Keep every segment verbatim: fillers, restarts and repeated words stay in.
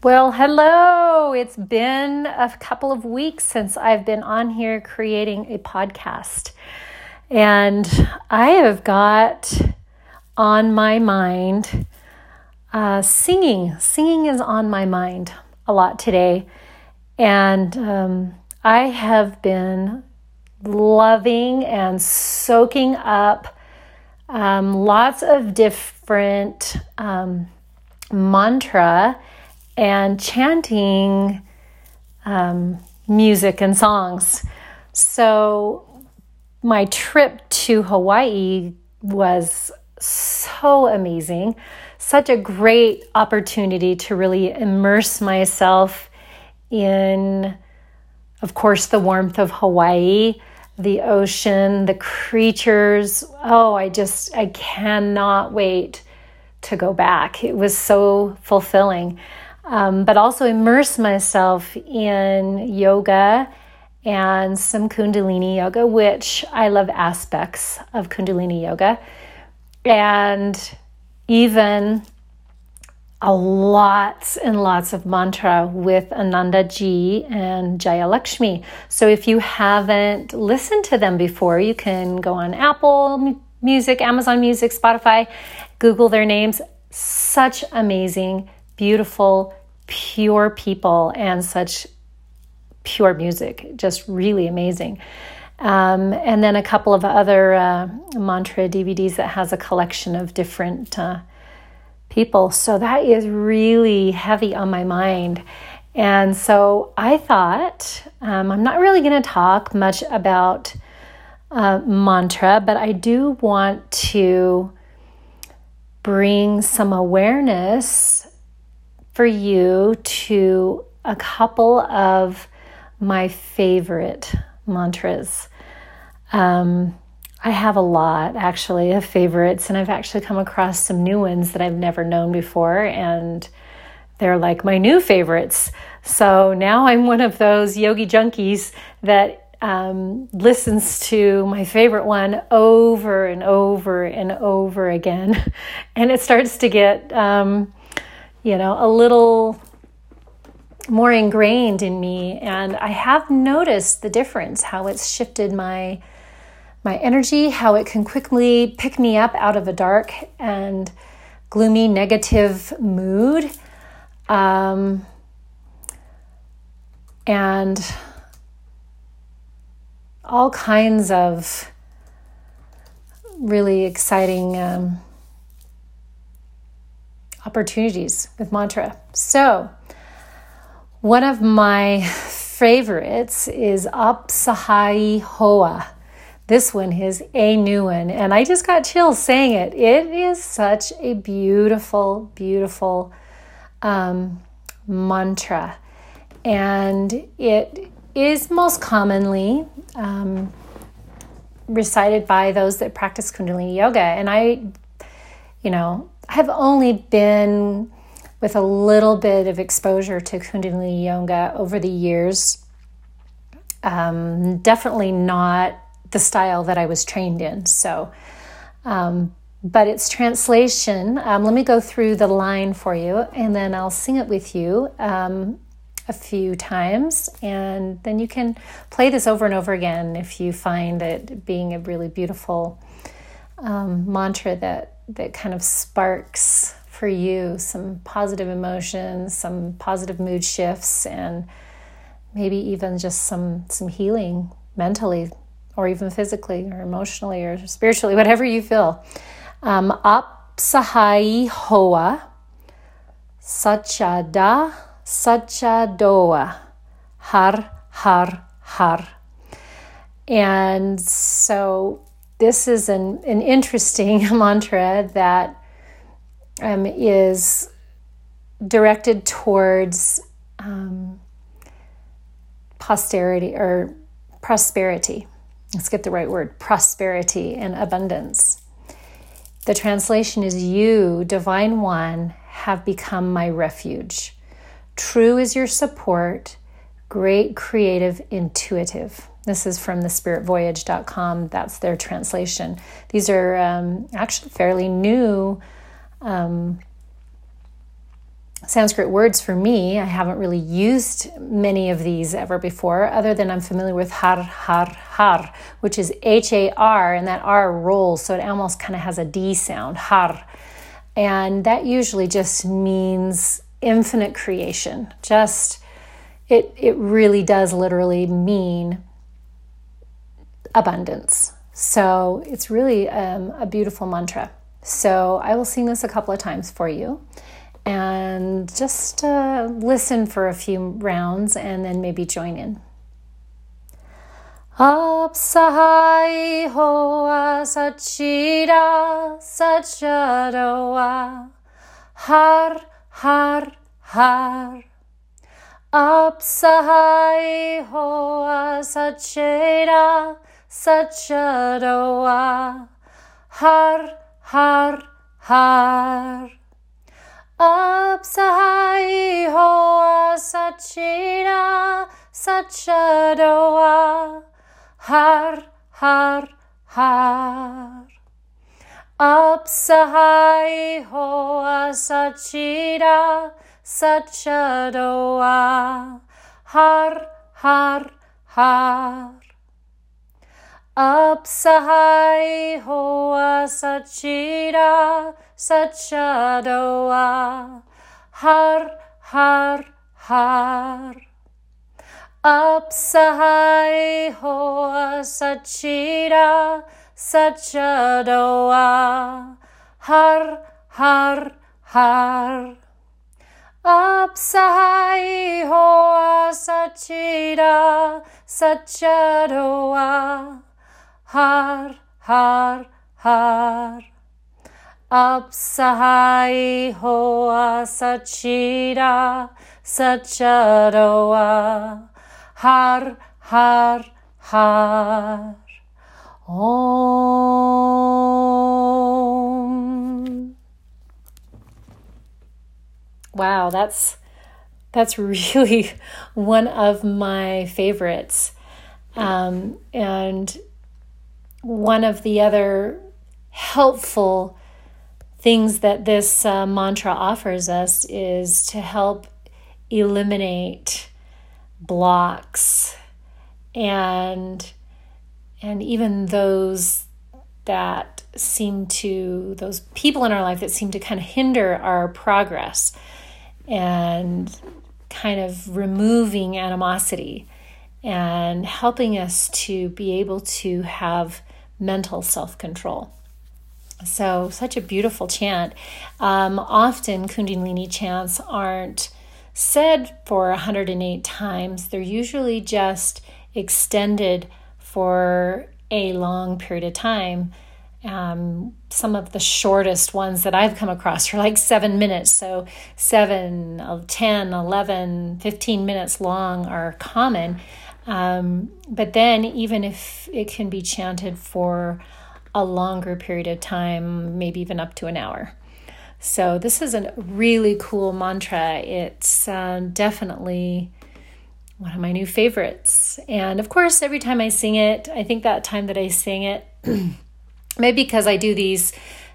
Well, hello. It's been a couple of weeks since I've been on here creating a podcast. And I have got on my mind uh, singing. Singing is on my mind a lot today. And um, I have been loving and soaking up um, lots of different um, mantra and chanting um, music and songs. So my trip to Hawaii was so amazing. Such a great opportunity to really immerse myself in, of course, the warmth of Hawaii, the ocean, the creatures. Oh, I just, I cannot wait to go back. It was so fulfilling. Um, but also immerse myself in yoga and some Kundalini yoga, which I love aspects of Kundalini yoga, and even a lots and lots of mantra with Anandaji and Jaya Lakshmi. So if you haven't listened to them before, you can go on Apple Music, Amazon Music, Spotify, Google their names. Such amazing, beautiful, pure people and such pure music. Just really amazing. Um, and then a couple of other uh, mantra D V Ds that has a collection of different uh, people. So that is really heavy on my mind. And so I thought, um, I'm not really going to talk much about uh, mantra, but I do want to bring some awareness for you to a couple of my favorite mantras. Um, I have a lot, actually, of favorites, and I've actually come across some new ones that I've never known before, and they're like my new favorites. So now I'm one of those yogi junkies that um, listens to my favorite one over and over and over again, and it starts to get Um, you know, a little more ingrained in me. And I have noticed the difference, how it's shifted my my energy, how it can quickly pick me up out of a dark and gloomy, negative mood. Um, and all kinds of really exciting um opportunities with mantra. So one of my favorites is Apsahai Hoa. This one is a new one, and I just got chills saying it. It is such a beautiful, beautiful um, mantra, and it is most commonly um, recited by those that practice Kundalini Yoga. And I, you know, I've only been with a little bit of exposure to Kundalini Yoga over the years. Um, definitely not the style that I was trained in. So, um, but its translation, um, let me go through the line for you, and then I'll sing it with you um, a few times. And then you can play this over and over again if you find it being a really beautiful um, mantra that that kind of sparks for you some positive emotions, some positive mood shifts, and maybe even just some some healing mentally, or even physically, or emotionally, or spiritually, whatever you feel. Um, Apsahai Hoa, Sachada, Sachadoa, Har, Har, Har. And so this is an, an interesting mantra that um, is directed towards um, posterity or prosperity. Let's get the right word, prosperity and abundance. The translation is, you, Divine One, have become my refuge. True is your support, great, creative, intuitive. This is from the spirit voyage dot com. That's their translation. These are um, actually fairly new um, Sanskrit words for me. I haven't really used many of these ever before, other than I'm familiar with har, har, har, which is H A R, and that R rolls, so it almost kind of has a D sound, har. And that usually just means infinite creation. Just, it it really does literally mean abundance. So it's really um, a beautiful mantra. So I will sing this a couple of times for you. And just uh, listen for a few rounds and then maybe join in. Aap sahai hoa sachida sachadoa har har har. Aap sahai hoa sachida sachadoa har har har. Aap sahai hoa sachida sachadoa har har har. Aap sahai hoa sachida sachadoa har har har. Aap sahai hoa sachida sachadoa har har har. Aap sahai hoa sachida sachadoa har har har. Aap sahai hoa sachida sachadoa har har har. Aap sahai hoa sachida sachadoa har har har. Om. Wow, that's that's really one of my favorites, um, and one of the other helpful things that this uh, mantra offers us is to help eliminate blocks and and even those that seem to, those people in our life that seem to kind of hinder our progress, and kind of removing animosity and helping us to be able to have mental self-control. So such a beautiful chant. Um, often Kundalini chants aren't said for one hundred eight times. They're usually just extended for a long period of time. Um, some of the shortest ones that I've come across are like seven minutes. So seven, ten, eleven, fifteen minutes long are common. Um, but then even if it can be chanted for a longer period of time, maybe even up to an hour. So this is a really cool mantra. It's uh, definitely one of my new favorites. And of course, every time I sing it, I think that time that I sing it, maybe because I do these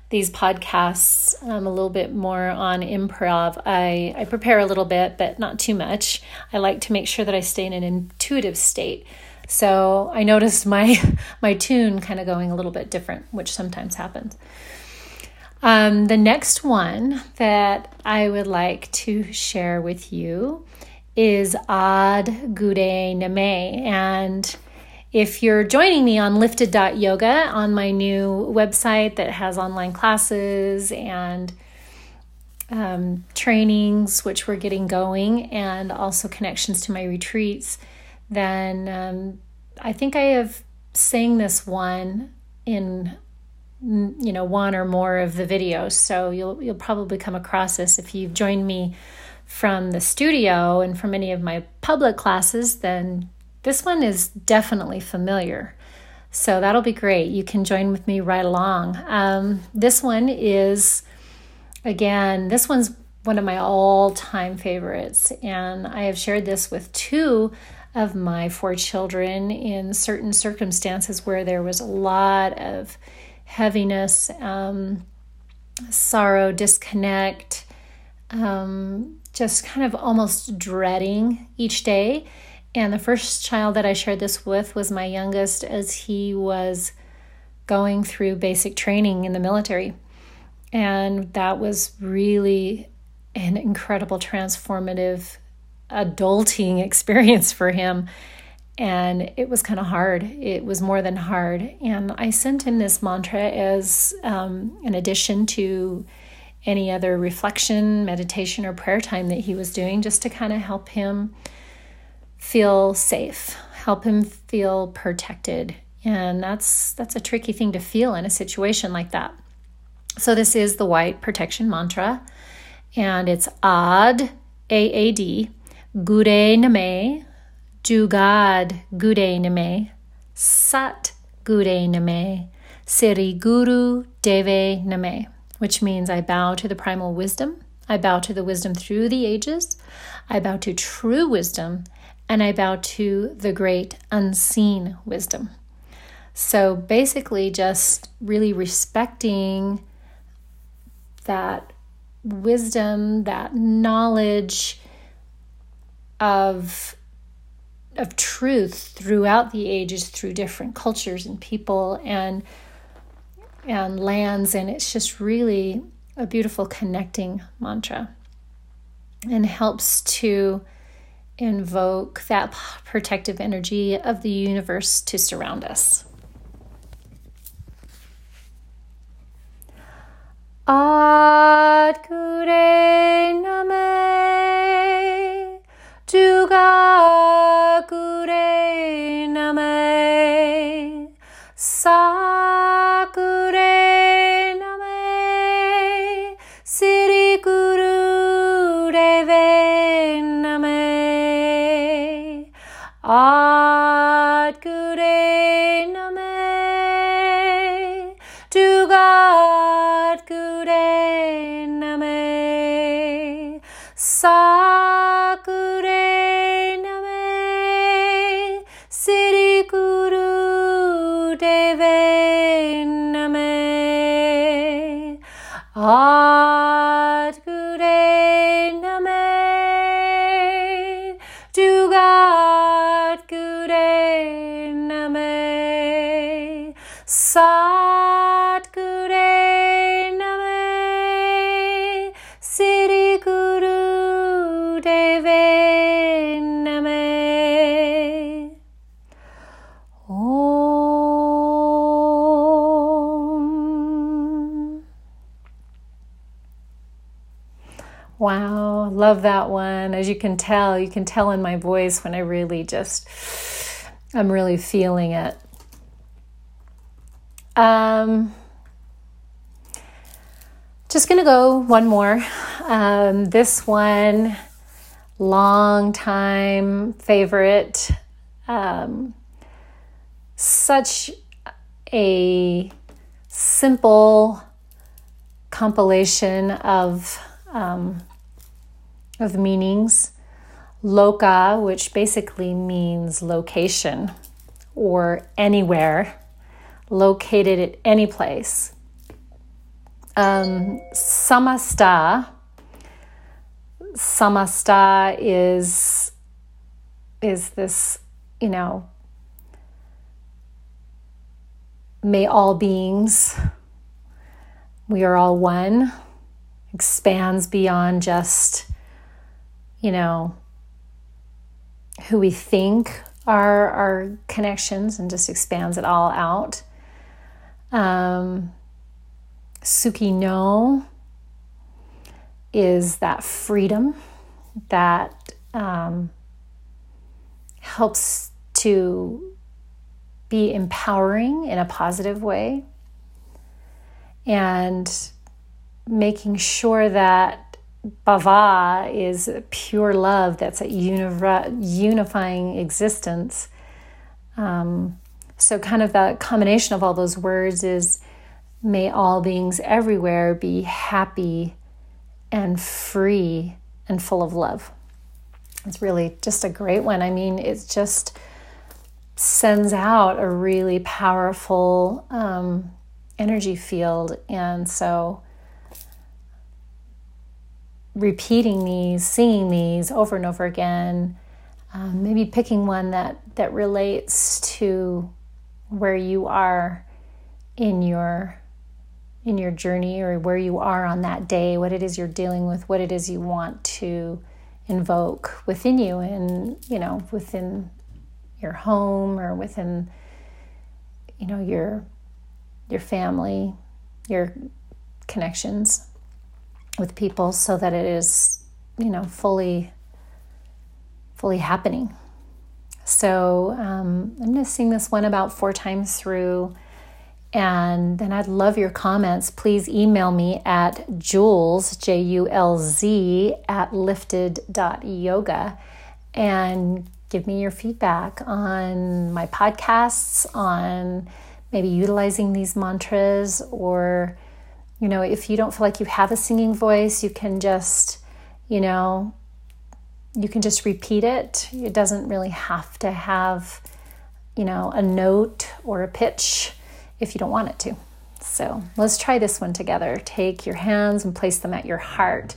these podcasts um, a little bit more on improv, I, I prepare a little bit, but not too much. I like to make sure that I stay in an intuitive state. So I noticed my my tune kind of going a little bit different, which sometimes happens. Um, the next one that I would like to share with you is Ad Gude Name. And if you're joining me on lifted dot yoga, on my new website that has online classes and um, trainings, which we're getting going, and also connections to my retreats, then um, I think I have sang this one in, you know, one or more of the videos. So you'll you'll probably come across this. If you've joined me from the studio and from any of my public classes, then this one is definitely familiar. So that'll be great. You can join with me right along. Um, this one is, again, this one's one of my all-time favorites. And I have shared this with two of my four children in certain circumstances where there was a lot of heaviness, um, sorrow, disconnect, um, just kind of almost dreading each day. And the first child that I shared this with was my youngest, as he was going through basic training in the military. And that was really an incredible transformative adulting experience for him. And it was kind of hard. It was more than hard. And I sent him this mantra as um, an addition to any other reflection, meditation, or prayer time that he was doing, just to kind of help him feel safe, help him feel protected. And that's that's a tricky thing to feel in a situation like that. So this is the white protection mantra, and it's Ad, A A D, Gure Name, Jugad Gure Name, Sat Gure Name, Siri Guru Deve Name, which means I bow to the primal wisdom, I bow to the wisdom through the ages, I bow to true wisdom, and I bow to the great unseen wisdom. So basically just really respecting that wisdom, that knowledge of, of truth throughout the ages, through different cultures and people and and lands. And it's just really a beautiful connecting mantra, and helps to invoke that protective energy of the universe to surround us. Ad Gure Name, Juga Gure Name, Sa Gure Name, Siri Guru Deve Name, Ad Gure Name, Juga Sakure Name, Siri Guru Deve Name, Ad Gure Name, Jugad Gure Name, Sat Gure Name, Siri Guru Wow, love that one. As you can tell, you can tell in my voice when I really just, I'm really feeling it. Um, just going to go one more. Um, this one, long time favorite. Um, such a simple compilation of um of meanings. Loka, which basically means location or anywhere, located at any place. Um, samasta. Samasta is, is this, you know, may all beings, we are all one, expands beyond just, you know, who we think are our connections, and just expands it all out. Um, Sukino is that freedom that um, helps to be empowering in a positive way, and making sure that Bhava is pure love, that's a univ- unifying existence. Um, so kind of the combination of all those words is, may all beings everywhere be happy and free and full of love. It's really just a great one. I mean, it just sends out a really powerful um, energy field. And so repeating these, singing these over and over again, um, maybe picking one that, that relates to where you are in your in your journey, or where you are on that day, what it is you're dealing with, what it is you want to invoke within you, and, you know, within your home or within, you know, your your family, your connections with people, so that it is, you know, fully, fully happening. So um, I'm going to sing this one about four times through, and then I'd love your comments. Please email me at Jules, J U L Z, at lifted dot yoga, and give me your feedback on my podcasts, on maybe utilizing these mantras, or, you know, if you don't feel like you have a singing voice, you can just, you know, you can just repeat it. It doesn't really have to have, you know, a note or a pitch if you don't want it to. So let's try this one together. Take your hands and place them at your heart.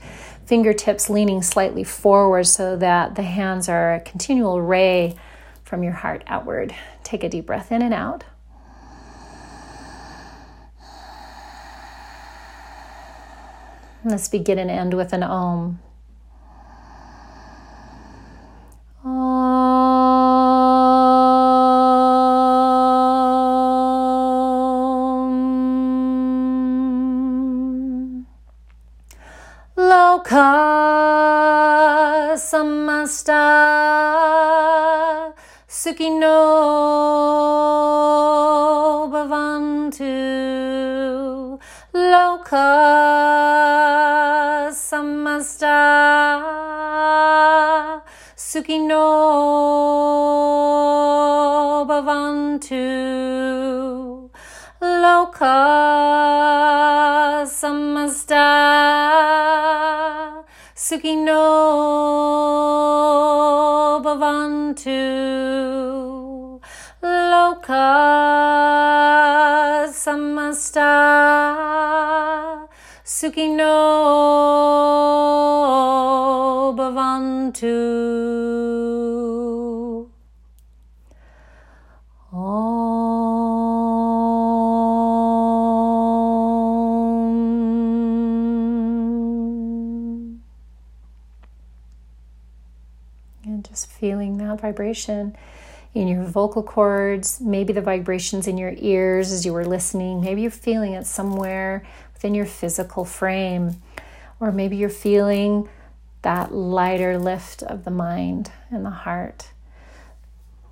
Fingertips leaning slightly forward so that the hands are a continual ray from your heart outward. Take a deep breath in and out. Let's begin and end with an Om. Om. Loka samasta sukhino bhavantu. Loka samasta sukhino bhavantu. Loka samasta sukhino bhavantu. Loka samasta sukhino bhavantu. Om. And just feeling that vibration in your vocal cords, maybe the vibrations in your ears as you were listening. Maybe you're feeling it somewhere within your physical frame, or maybe you're feeling that lighter lift of the mind and the heart.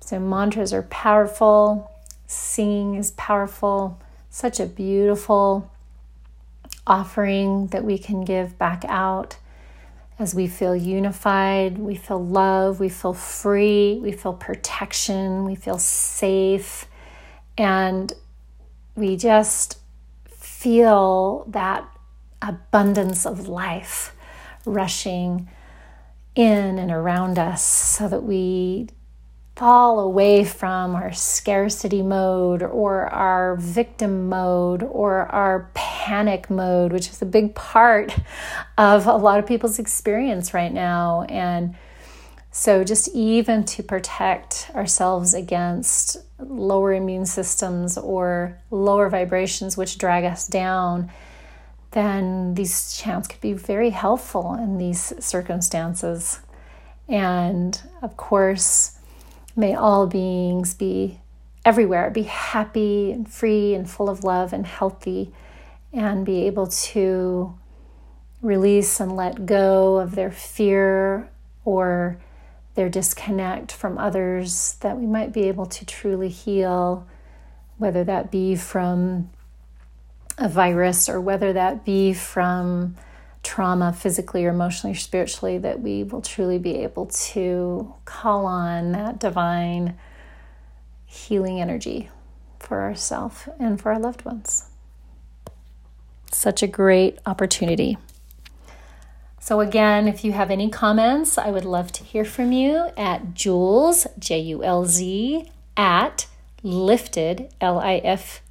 So mantras are powerful. Singing is powerful. Such a beautiful offering that we can give back out. As we feel unified, we feel love, we feel free, we feel protection, we feel safe, and we just feel that abundance of life rushing in and around us, so that we fall away from our scarcity mode, or our victim mode, or our panic mode, which is a big part of a lot of people's experience right now. And so just even to protect ourselves against lower immune systems or lower vibrations which drag us down, then these chants could be very helpful in these circumstances. And of course, may all beings be everywhere, be happy and free and full of love and healthy, and be able to release and let go of their fear or their disconnect from others, that we might be able to truly heal, whether that be from a virus or whether that be from trauma, physically or emotionally or spiritually, that we will truly be able to call on that divine healing energy for ourselves and for our loved ones. Such a great opportunity. So again, if you have any comments, I would love to hear from you at Jules, J U L Z, at lifted, L I F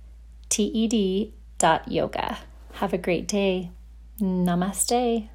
T E D, dot yoga. Have a great day. Namaste.